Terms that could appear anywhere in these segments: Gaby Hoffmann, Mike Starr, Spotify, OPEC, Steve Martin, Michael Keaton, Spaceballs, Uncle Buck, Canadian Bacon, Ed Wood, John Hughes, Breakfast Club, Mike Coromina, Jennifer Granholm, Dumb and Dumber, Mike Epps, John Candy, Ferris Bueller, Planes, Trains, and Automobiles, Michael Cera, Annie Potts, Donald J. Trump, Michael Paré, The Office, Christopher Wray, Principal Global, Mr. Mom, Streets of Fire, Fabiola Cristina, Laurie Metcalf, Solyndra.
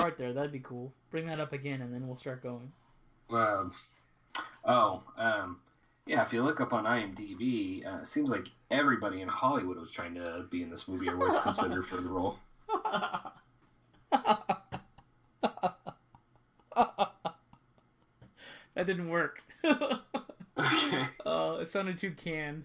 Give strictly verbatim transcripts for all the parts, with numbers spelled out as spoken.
start there. That'd be cool. Bring that up again, and then we'll start going. Um, oh, um, yeah, if you look up on IMDb, uh, it seems like everybody in Hollywood was trying to be in this movie or was considered for the role. That didn't work. Okay. Oh, it sounded too canned.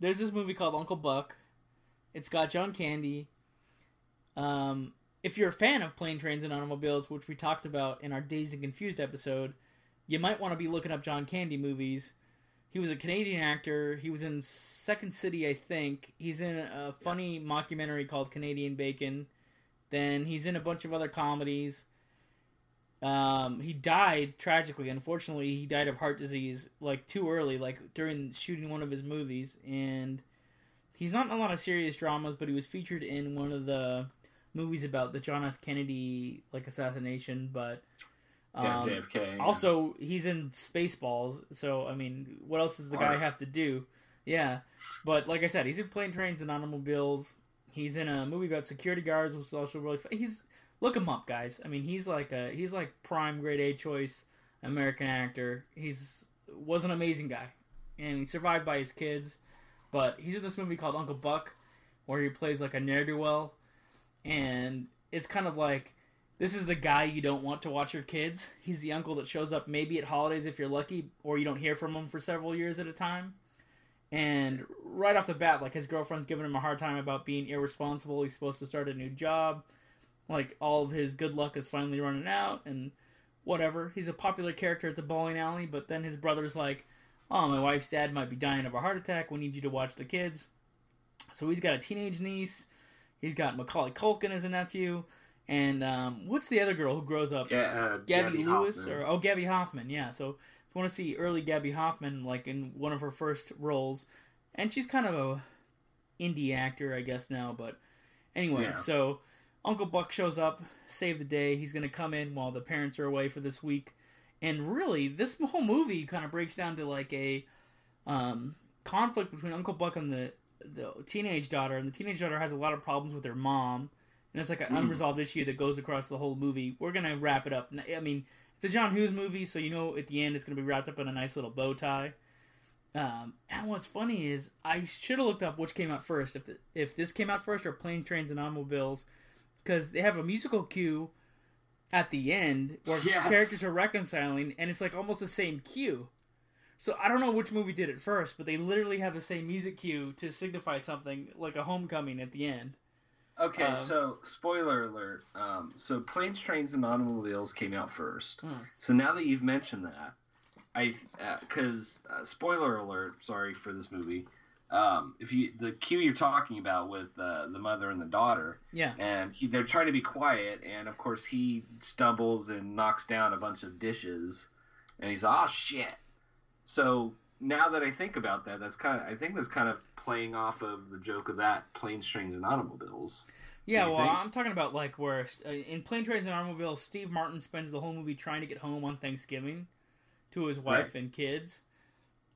There's this movie called Uncle Buck. It's got John Candy. Um, if you're a fan of Planes, Trains, and Automobiles, which we talked about in our Dazed and Confused episode, you might want to be looking up John Candy movies. He was a Canadian actor. He was in Second City, I think. He's in a funny mockumentary called Canadian Bacon. Then he's in a bunch of other comedies. Um, he died tragically. Unfortunately, he died of heart disease, like, too early, like, during shooting one of his movies, and he's not in a lot of serious dramas, but he was featured in one of the movies about the John F. Kennedy, like, assassination, but, um, yeah, J F K, yeah. Also, he's in Spaceballs, so, I mean, what else does the guy have to do? Yeah, but, like I said, he's in Planes, Trains, and Automobiles, he's in a movie about security guards, which is also really fun. He's... Look him up, guys. I mean, he's like a he's like prime grade A choice American actor. He's was an amazing guy, and he survived by his kids. But he's in this movie called Uncle Buck, where he plays like a ne'er-do-well, and it's kind of like this is the guy you don't want to watch your kids. He's the uncle that shows up maybe at holidays if you're lucky, or you don't hear from him for several years at a time. And right off the bat, like his girlfriend's giving him a hard time about being irresponsible. He's supposed to start a new job. Like, all of his good luck is finally running out, and whatever. He's a popular character at the bowling alley, but then his brother's like, oh, my wife's dad might be dying of a heart attack. We need you to watch the kids. So he's got a teenage niece. He's got Macaulay Culkin as a nephew. And um, what's the other girl who grows up? Yeah, uh, Gabby, Gaby Lewis? Hoffmann. Or, oh, Gaby Hoffmann, yeah. So if you want to see early Gaby Hoffmann, like, in one of her first roles. And she's kind of a indie actor, I guess, now. But anyway, yeah. So... Uncle Buck shows up, save the day. He's going to come in while the parents are away for this week. And really, this whole movie kind of breaks down to like a um, conflict between Uncle Buck and the, the teenage daughter. And the teenage daughter has a lot of problems with her mom. And it's like an mm. unresolved issue that goes across the whole movie. We're going to wrap it up. I mean, it's a John Hughes movie, so you know at the end it's going to be wrapped up in a nice little bow tie. Um, and what's funny is I should have looked up which came out first. If the, if this came out first or Planes, Trains, and Automobiles... Because they have a musical cue at the end where yes. characters are reconciling, and it's like almost the same cue. So I don't know which movie did it first, but they literally have the same music cue to signify something, like a homecoming at the end. Okay, um, so spoiler alert. Um, so Planes, Trains, and Automobiles came out first. Hmm. So now that you've mentioned that, I because uh, uh, spoiler alert, sorry for this movie. Um, if you the cue you're talking about with uh, the mother and the daughter, yeah, and he, they're trying to be quiet, and of course he stumbles and knocks down a bunch of dishes, and he's ah shit. So now that I think about that, that's kind of I think that's kind of playing off of the joke of that Planes, Trains, and Automobiles. Yeah, well, think? I'm talking about like where uh, in Planes, Trains, and Automobiles, Steve Martin spends the whole movie trying to get home on Thanksgiving to his wife right. and kids,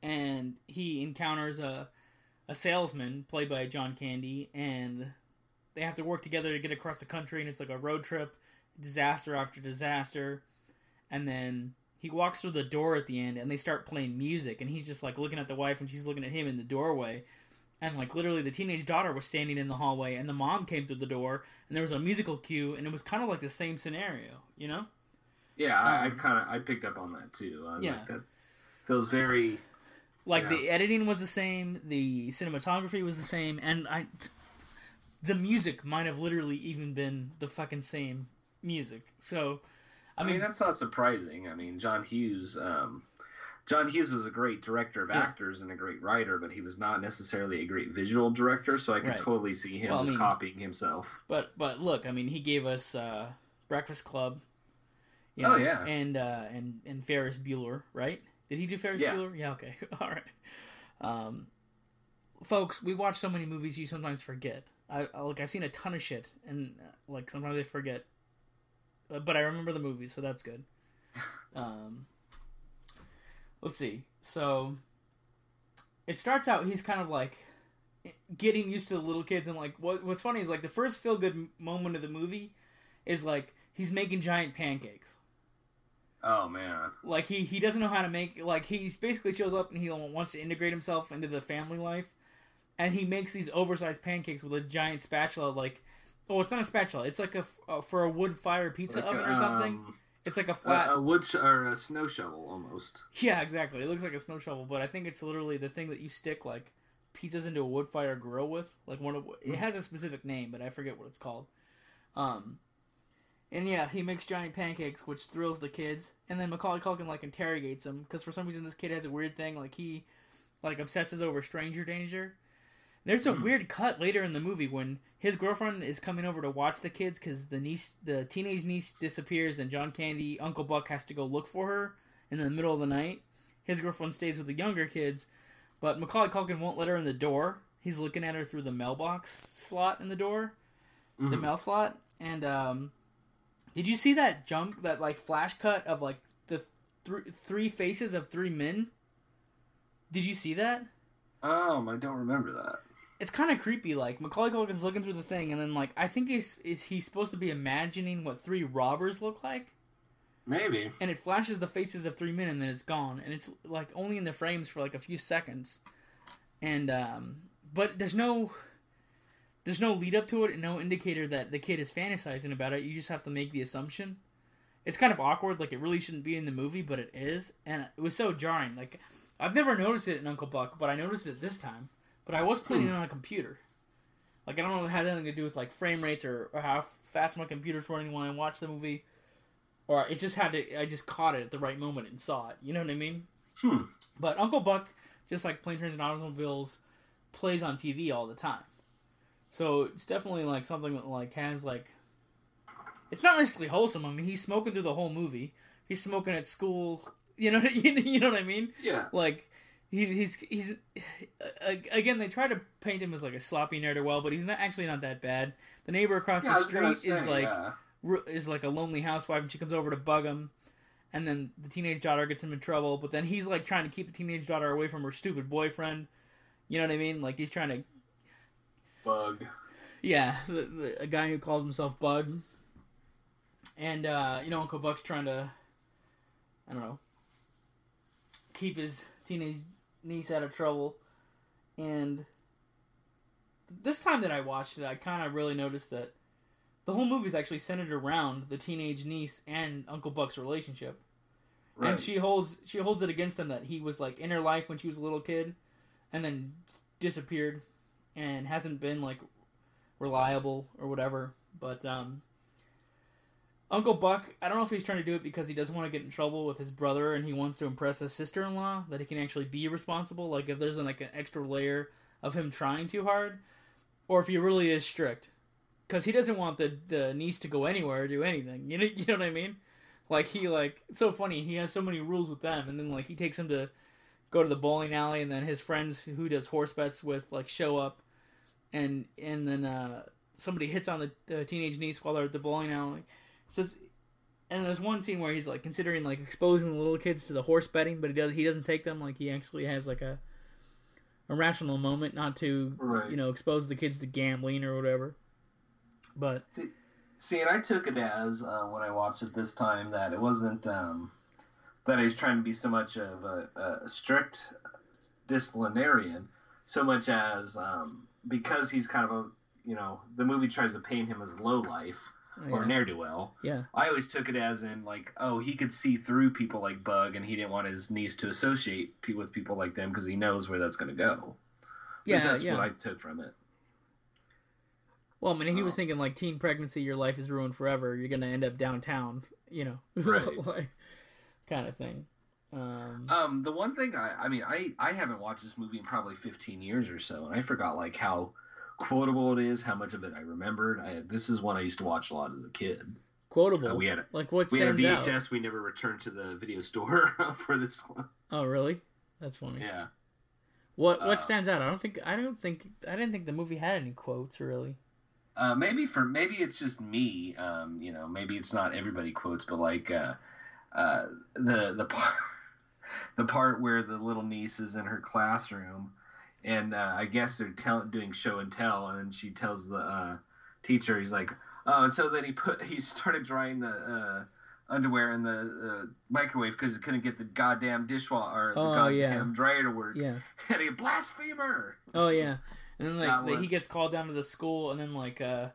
and he encounters a. a salesman played by John Candy, and they have to work together to get across the country, and it's like a road trip, disaster after disaster. And then he walks through the door at the end, and they start playing music, and he's just like looking at the wife, and she's looking at him in the doorway. And like literally the teenage daughter was standing in the hallway, and the mom came through the door, and there was a musical cue, and it was kind of like the same scenario, you know? Yeah, I, um, I kind of I picked up on that too. I was yeah. Like, that feels very... Like, yeah. The editing was the same, the cinematography was the same, and I, the music might have literally even been the fucking same music. So, I, I mean, mean... that's not surprising. I mean, John Hughes, um, John Hughes was a great director of yeah. actors and a great writer, but he was not necessarily a great visual director, so I could right. totally see him well, just I mean, copying himself. But but look, I mean, he gave us uh, Breakfast Club. You know, oh, yeah. And, uh, and, and Ferris Bueller, right? Did he do Ferris yeah. Bueller? Yeah, okay. All right. Um, folks, we watch so many movies you sometimes forget. I, I Like, I've seen a ton of shit, and uh, like sometimes I forget. Uh, but I remember the movies, so that's good. Um, let's see. So, it starts out, he's kind of like getting used to the little kids, and like what what's funny is like the first feel-good moment of the movie is like he's making giant pancakes. Oh, man. Like, he, he doesn't know how to make... Like, he basically shows up and he wants to integrate himself into the family life. And he makes these oversized pancakes with a giant spatula, like... Oh, it's not a spatula. It's like a... Uh, for a wood fire pizza like oven a, or something. Um, it's like a flat... A, a wood... Sh or a snow shovel, almost. Yeah, exactly. It looks like a snow shovel, but I think it's literally the thing that you stick, like, pizzas into a wood fire grill with. Like, one of... It has a specific name, but I forget what it's called. Um... And yeah, he makes giant pancakes, which thrills the kids. And then Macaulay Culkin, like, interrogates him. Because for some reason, this kid has a weird thing. Like, he, like, obsesses over stranger danger. There's a mm. weird cut later in the movie when his girlfriend is coming over to watch the kids. Because the niece, the teenage niece disappears. And John Candy, Uncle Buck, has to go look for her in the middle of the night. His girlfriend stays with the younger kids. But Macaulay Culkin won't let her in the door. He's looking at her through the mailbox slot in the door. Mm. The mail slot. And, um... did you see that jump, that, like, flash cut of, like, the th three faces of three men? Did you see that? Um, I don't remember that. It's kind of creepy. Like, Macaulay Culkin's looking through the thing, and then, like, I think he's, is he supposed to be imagining what three robbers look like? Maybe. And it flashes the faces of three men, and then it's gone. And it's, like, only in the frames for, like, a few seconds. And, um, but there's no... There's no lead up to it and no indicator that the kid is fantasizing about it. You just have to make the assumption. It's kind of awkward. Like, it really shouldn't be in the movie, but it is. And it was so jarring. Like, I've never noticed it in Uncle Buck, but I noticed it this time. But I was playing it on a computer. Like, I don't know if it had anything to do with, like, frame rates or, or how fast my computer's running when I watch the movie. Or it just had to... I just caught it at the right moment and saw it. You know what I mean? Hmm. But Uncle Buck, just like Planes, Trains, and Automobiles, plays on T V all the time. So it's definitely like something that like has like, it's not necessarily wholesome. I mean, he's smoking through the whole movie. He's smoking at school. You know, you know what I mean? Yeah. Like he, he's he's again. They try to paint him as like a sloppy ne'er do well, but he's not actually not that bad. The neighbor across yeah, the street say, is like yeah. is like a lonely housewife, and she comes over to bug him. And then the teenage daughter gets him in trouble, but then he's like trying to keep the teenage daughter away from her stupid boyfriend. You know what I mean? Like he's trying to. Bug. Yeah, the, the, a guy who calls himself Bug. And, uh, you know, Uncle Buck's trying to, I don't know, keep his teenage niece out of trouble. And this time that I watched it, I kind of really noticed that the whole movie is actually centered around the teenage niece and Uncle Buck's relationship. Right. And she holds, she holds it against him that he was, like, in her life when she was a little kid and then disappeared. And hasn't been, like, reliable or whatever. But, um... Uncle Buck, I don't know if he's trying to do it because he doesn't want to get in trouble with his brother and he wants to impress his sister-in-law, that he can actually be responsible. Like, if there's, like, an extra layer of him trying too hard. Or if he really is strict. Because he doesn't want the, the niece to go anywhere or do anything. You know, you know what I mean? Like, he, like... It's so funny. He has so many rules with them. And then, like, he takes him to go to the bowling alley. And then his friends who does horse bets with, like, show up. And and then uh, somebody hits on the, the teenage niece while they're at the bowling alley. So it's, and there's one scene where he's like considering like exposing the little kids to the horse betting, but he does he doesn't take them. Like he actually has like a, a rational moment not to right. you know expose the kids to gambling or whatever. But see, see and I took it as uh, when I watched it this time that it wasn't um, that he's trying to be so much of a, a strict disciplinarian, so much as. Um, Because he's kind of a, you know, the movie tries to paint him as lowlife oh, yeah. or ne'er-do-well. Yeah. I always took it as in, like, oh, he could see through people like Bug, and he didn't want his niece to associate with people like them because he knows where that's going to go. Yeah, that's yeah. what I took from it. Well, I mean, he oh. was thinking, like, teen pregnancy, your life is ruined forever. You're going to end up downtown, you know, right. like, kind of thing. Um, um, the one thing I, I mean, I, I haven't watched this movie in probably fifteen years or so, and I forgot like how quotable it is, how much of it I remembered. I, this is one I used to watch a lot as a kid. Quotable? Uh, we had a, like what we had a V H S. Out? We never returned to the video store for this one. Oh, really? That's funny. Yeah. What what uh, stands out? I don't think I don't think I didn't think the movie had any quotes really. Uh, maybe for maybe it's just me. Um, you know, maybe it's not everybody quotes, but like uh, uh, the the part. The part where the little niece is in her classroom, and uh, I guess they're tell- doing show and tell, and she tells the uh, teacher, he's like, oh, and so then he put he started drying the uh, underwear in the uh, microwave because he couldn't get the goddamn dishwasher or oh, the goddamn yeah. dryer to work. Yeah. And he blasphemer. Oh yeah, and then like, like he gets called down to the school, and then like uh,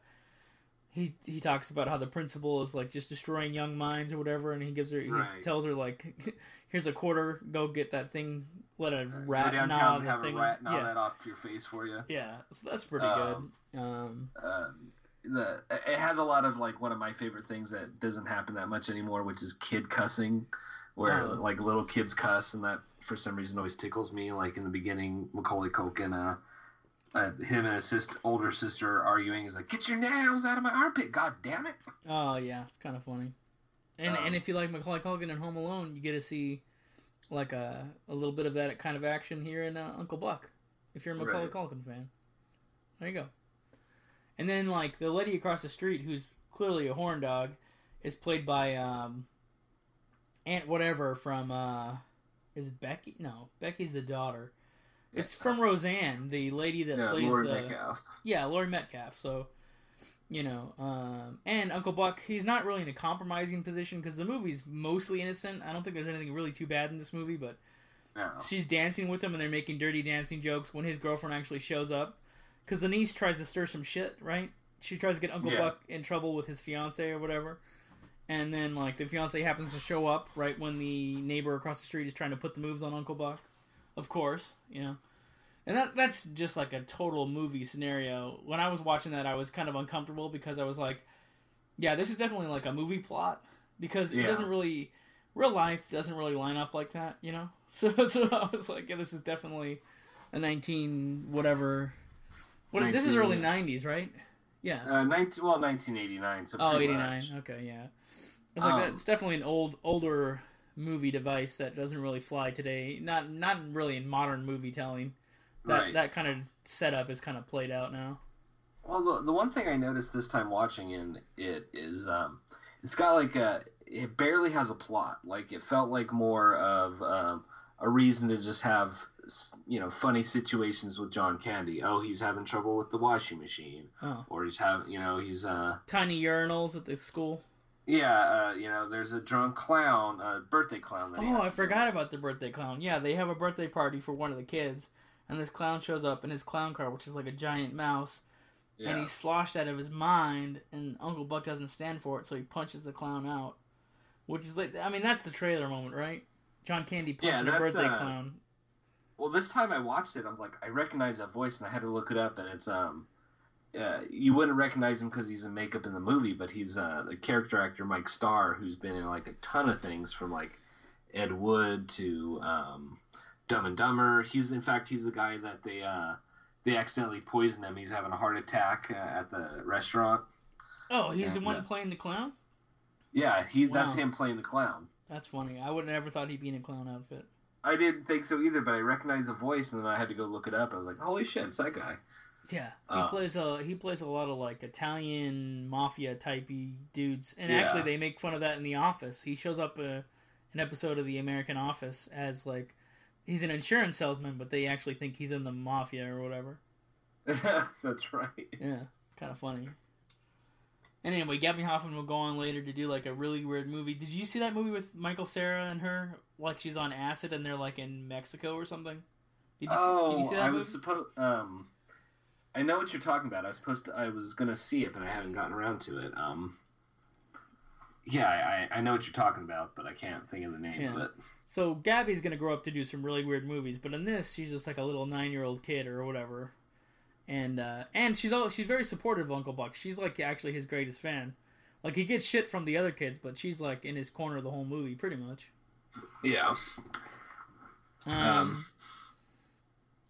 he he talks about how the principal is like just destroying young minds or whatever, and he gives her he right. tells her like. Here's a quarter. Go get that thing. Let a rat uh, gnaw the have thing. A rat gnaw yeah. that off to your face for you. Yeah, so that's pretty um, good. Um, um, the it has a lot of like one of my favorite things that doesn't happen that much anymore, which is kid cussing, where uh, like little kids cuss, and that for some reason always tickles me. Like in the beginning, Macaulay Culkin, uh, uh, him and his sister, older sister are arguing. He's like, "Get your nails out of my armpit, god damn it!" Oh yeah, it's kind of funny. And um, and if you like Macaulay Culkin in Home Alone, you get to see like a a little bit of that kind of action here in uh, Uncle Buck. If you're a Macaulay right. Culkin fan, there you go. And then like the lady across the street, who's clearly a horn dog, is played by um, Aunt whatever from uh, is it Becky? No, Becky's the daughter. Yes. It's from Roseanne, the lady that yeah, plays Laurie the Metcalf. yeah Laurie Metcalf. So. You know, um, and Uncle Buck, he's not really in a compromising position because the movie's mostly innocent. I don't think there's anything really too bad in this movie, but no. She's dancing with him and they're making dirty dancing jokes when his girlfriend actually shows up. Because the niece tries to stir some shit, right? She tries to get Uncle yeah. Buck in trouble with his fiance or whatever. And then, like, the fiance happens to show up right when the neighbor across the street is trying to put the moves on Uncle Buck. Of course, you know. And that that's just like a total movie scenario. When I was watching that, I was kind of uncomfortable because I was like, yeah, this is definitely like a movie plot because it yeah. doesn't really, real life doesn't really line up like that, you know? So so I was like, yeah, this is definitely a nineteen whatever. What, nineteen, this is early nineties, right? Yeah. Uh, nineteen well, nineteen eighty-nine. So oh, eighty-nine. Much. Okay, yeah. It's like um, that's definitely an old older movie device that doesn't really fly today. Not not really in modern movie telling. That right. that kind of setup is kind of played out now. Well, the, the one thing I noticed this time watching in it is um, it's got like a it barely has a plot. Like it felt like more of um, a reason to just have you know funny situations with John Candy. Oh, he's having trouble with the washing machine, oh. or he's having you know he's uh, tiny urinals at the school. Yeah, uh, you know, there's a drunk clown, a uh, birthday clown. That oh, I forgot about the birthday clown. Yeah, they have a birthday party for one of the kids. And this clown shows up in his clown car, which is like a giant mouse, yeah. and he's sloshed out of his mind, and Uncle Buck doesn't stand for it, so he punches the clown out, which is like, I mean, that's the trailer moment, right? John Candy punching yeah, a birthday uh, clown. Well, this time I watched it, I was like, I recognize that voice, and I had to look it up, and it's, um, uh, you wouldn't recognize him because he's in makeup in the movie, but he's uh, the character actor Mike Starr, who's been in like a ton of things from like Ed Wood to, um... Dumb and Dumber. He's in fact he's the guy that they uh, they accidentally poisoned him. He's having a heart attack uh, at the restaurant. Oh, he's and, the one uh, playing the clown? Yeah, he wow. that's him playing the clown. That's funny. I would have never thought he'd be in a clown outfit. I didn't think so either, but I recognized the voice, and then I had to go look it up. I was like, holy shit, it's that guy. Yeah, he uh, plays a he plays a lot of like Italian mafia typey dudes, and yeah. actually they make fun of that in The Office. He shows up uh, an episode of The American Office as like. He's an insurance salesman, but they actually think he's in the mafia or whatever. That's right. Yeah, it's kind of funny. And anyway, Gaby Hoffmann will go on later to do like a really weird movie. Did you see that movie with Michael Cera and her? Like she's on acid and they're like in Mexico or something? Did you, oh, did you see that I movie? was supposed. Um, I know what you're talking about. I was supposed to. I was gonna see it, but I haven't gotten around to it. Um. Yeah, I, I know what you're talking about, but I can't think of the name yeah. of it. So Gabby's going to grow up to do some really weird movies, but in this, she's just like a little nine-year-old kid or whatever. And uh, and she's all, she's very supportive of Uncle Buck. She's like actually his greatest fan. Like he gets shit from the other kids, but she's like in his corner the whole movie pretty much. Yeah. Um, um.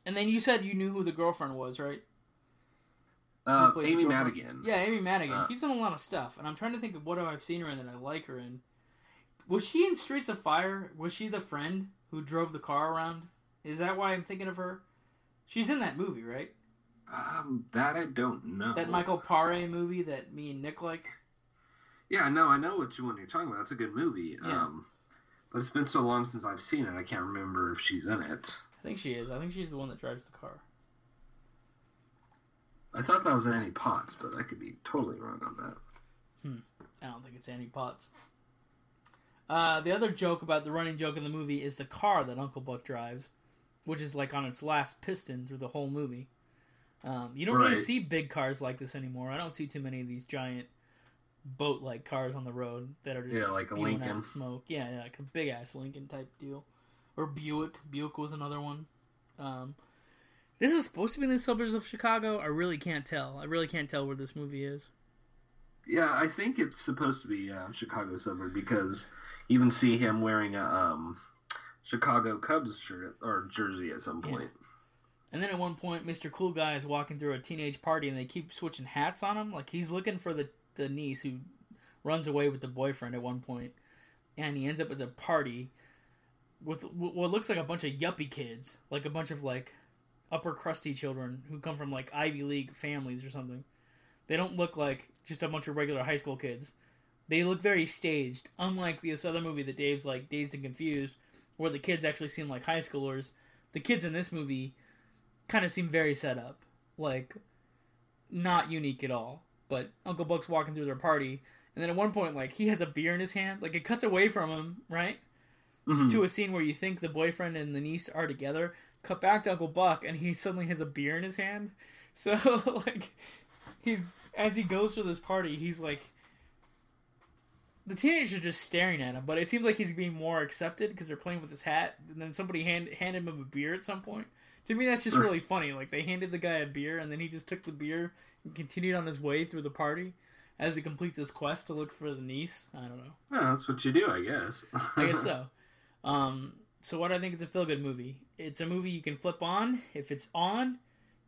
And then you said you knew who the girlfriend was, right? Uh, Amy Madigan. Yeah, Amy Madigan. Uh, She's done a lot of stuff, and I'm trying to think of what I've seen her in that I like her in. Was she in Streets of Fire? Was she the friend who drove the car around? Is that why I'm thinking of her? She's in that movie, right? Um, that I don't know. That Michael Paré movie that me and Nick like? Yeah, no, I know which one you're talking about. That's a good movie. Yeah. Um, but it's been so long since I've seen it, I can't remember if she's in it. I think she is. I think she's the one that drives the car. I thought that was Annie Potts, but I could be totally wrong on that. Hmm. I don't think it's Annie Potts. Uh, the other joke about the running joke in the movie is the car that Uncle Buck drives, which is like on its last piston through the whole movie. Um, you don't right. really see big cars like this anymore. I don't see too many of these giant boat-like cars on the road that are just yeah, like a Lincoln out in smoke. Yeah, yeah, like a big ass Lincoln type deal, or Buick. Buick was another one. Um, this is supposed to be in the suburbs of Chicago. I really can't tell. I really can't tell where this movie is. Yeah, I think it's supposed to be uh, Chicago suburb, because you even see him wearing a um, Chicago Cubs shirt or jersey at some point. Yeah. And then at one point, Mister Cool Guy is walking through a teenage party, and they keep switching hats on him. Like, he's looking for the, the niece who runs away with the boyfriend at one point, and he ends up at a party with what looks like a bunch of yuppie kids, like a bunch of, like, upper crusty children who come from, like, Ivy League families or something. They don't look like just a bunch of regular high school kids. They look very staged, unlike this other movie that Dave's, like, Dazed and Confused, where the kids actually seem like high schoolers. The kids in this movie kind of seem very set up, like not unique at all. But Uncle Buck's walking through their party, and then at one point, like, he has a beer in his hand. Like, it cuts away from him, right, mm-hmm. to a scene where you think the boyfriend and the niece are together. Cut back to Uncle Buck, and he suddenly has a beer in his hand. So, like, he's as he goes through this party, he's like, the teenagers are just staring at him, but it seems like he's being more accepted because they're playing with his hat. And then somebody hand, handed him a beer at some point. To me, that's just really funny. Like, they handed the guy a beer, and then he just took the beer and continued on his way through the party as he completes his quest to look for the niece. I don't know. Yeah, that's what you do, I guess. I guess so. Um, so what I think is a feel-good movie. It's a movie you can flip on. If it's on,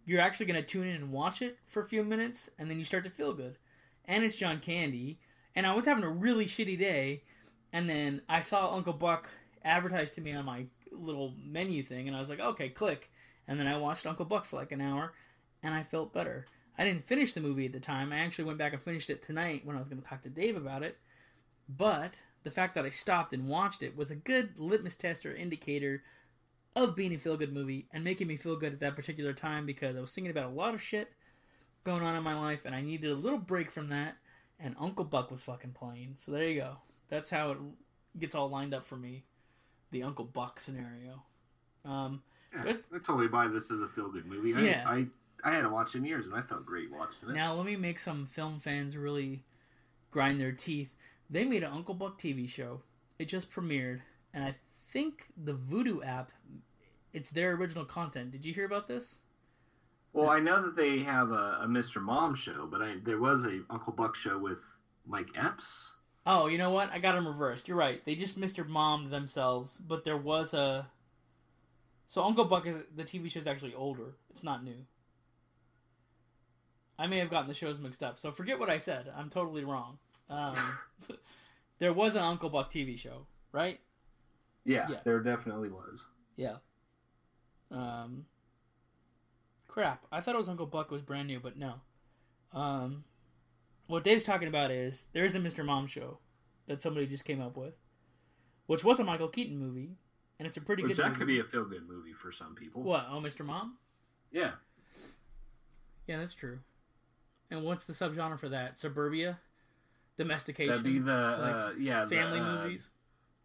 you're actually going to tune in and watch it for a few minutes, and then you start to feel good. And it's John Candy. And I was having a really shitty day, and then I saw Uncle Buck advertised to me on my little menu thing, and I was like, okay, click. And then I watched Uncle Buck for like an hour, and I felt better. I didn't finish the movie at the time. I actually went back and finished it tonight when I was going to talk to Dave about it. But the fact that I stopped and watched it was a good litmus test or indicator of being a feel-good movie and making me feel good at that particular time, because I was thinking about a lot of shit going on in my life, and I needed a little break from that, and Uncle Buck was fucking playing. So there you go. That's how it gets all lined up for me, the Uncle Buck scenario. Um... Yeah, I totally buy this as a feel-good movie. I, yeah. I I hadn't watched it in years, and I felt great watching it. Now, let me make some film fans really grind their teeth. They made an Uncle Buck T V show. It just premiered, and I think the Voodoo app, it's their original content. Did you hear about this? Well, uh, I know that they have a, a Mister Mom show, but I, there was a Uncle Buck show with Mike Epps. Oh, you know what? I got them reversed. You're right. They just Mister Mom'd themselves, but there was a... So Uncle Buck, is the T V show, is actually older. It's not new. I may have gotten the shows mixed up, so forget what I said. I'm totally wrong. Um, there was an Uncle Buck T V show, right? Yeah, yeah. There definitely was. Yeah. Um. Crap. I thought it was Uncle Buck was brand new, but no. Um, what Dave's talking about is there is a Mister Mom show that somebody just came up with, which was a Michael Keaton movie. And it's a pretty Which good that movie. That could be a feel-good movie for some people. What? Oh, Mister Mom? Yeah. Yeah, that's true. And what's the subgenre for that? Suburbia? Domestication? That'd be the, like, uh, yeah. Family the, uh, movies?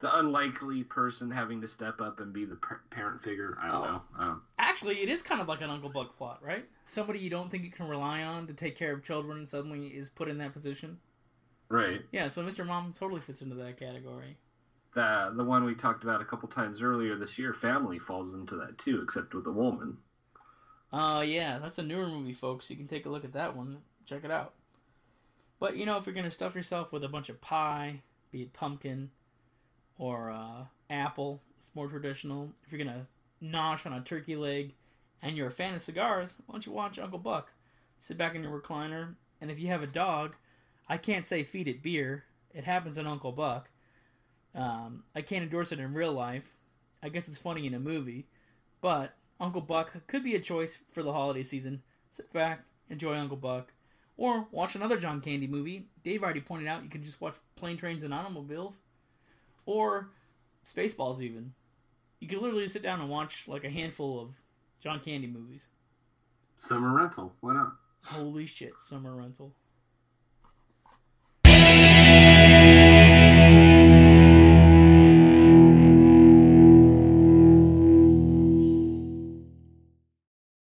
The unlikely person having to step up and be the par- parent figure. I don't oh. know. Um, Actually, it is kind of like an Uncle Buck plot, right? Somebody you don't think you can rely on to take care of children suddenly is put in that position. Right. Yeah, so Mister Mom totally fits into that category. The, the one we talked about a couple times earlier this year, Family, falls into that too, except with a woman. Oh, uh, yeah, that's a newer movie, folks. You can take a look at that one. Check it out. But, you know, if you're going to stuff yourself with a bunch of pie, be it pumpkin, or uh, apple. It's more traditional. If you're going to nosh on a turkey leg and you're a fan of cigars, why don't you watch Uncle Buck? Sit back in your recliner, and if you have a dog, I can't say feed it beer. It happens in Uncle Buck. Um, I can't endorse it in real life. I guess it's funny in a movie, but Uncle Buck could be a choice for the holiday season. Sit back, enjoy Uncle Buck, or watch another John Candy movie. Dave already pointed out you can just watch Planes, Trains, and Automobiles, or Spaceballs even. You can literally sit down and watch like a handful of John Candy movies. Summer Rental, why not? Holy shit, Summer Rental.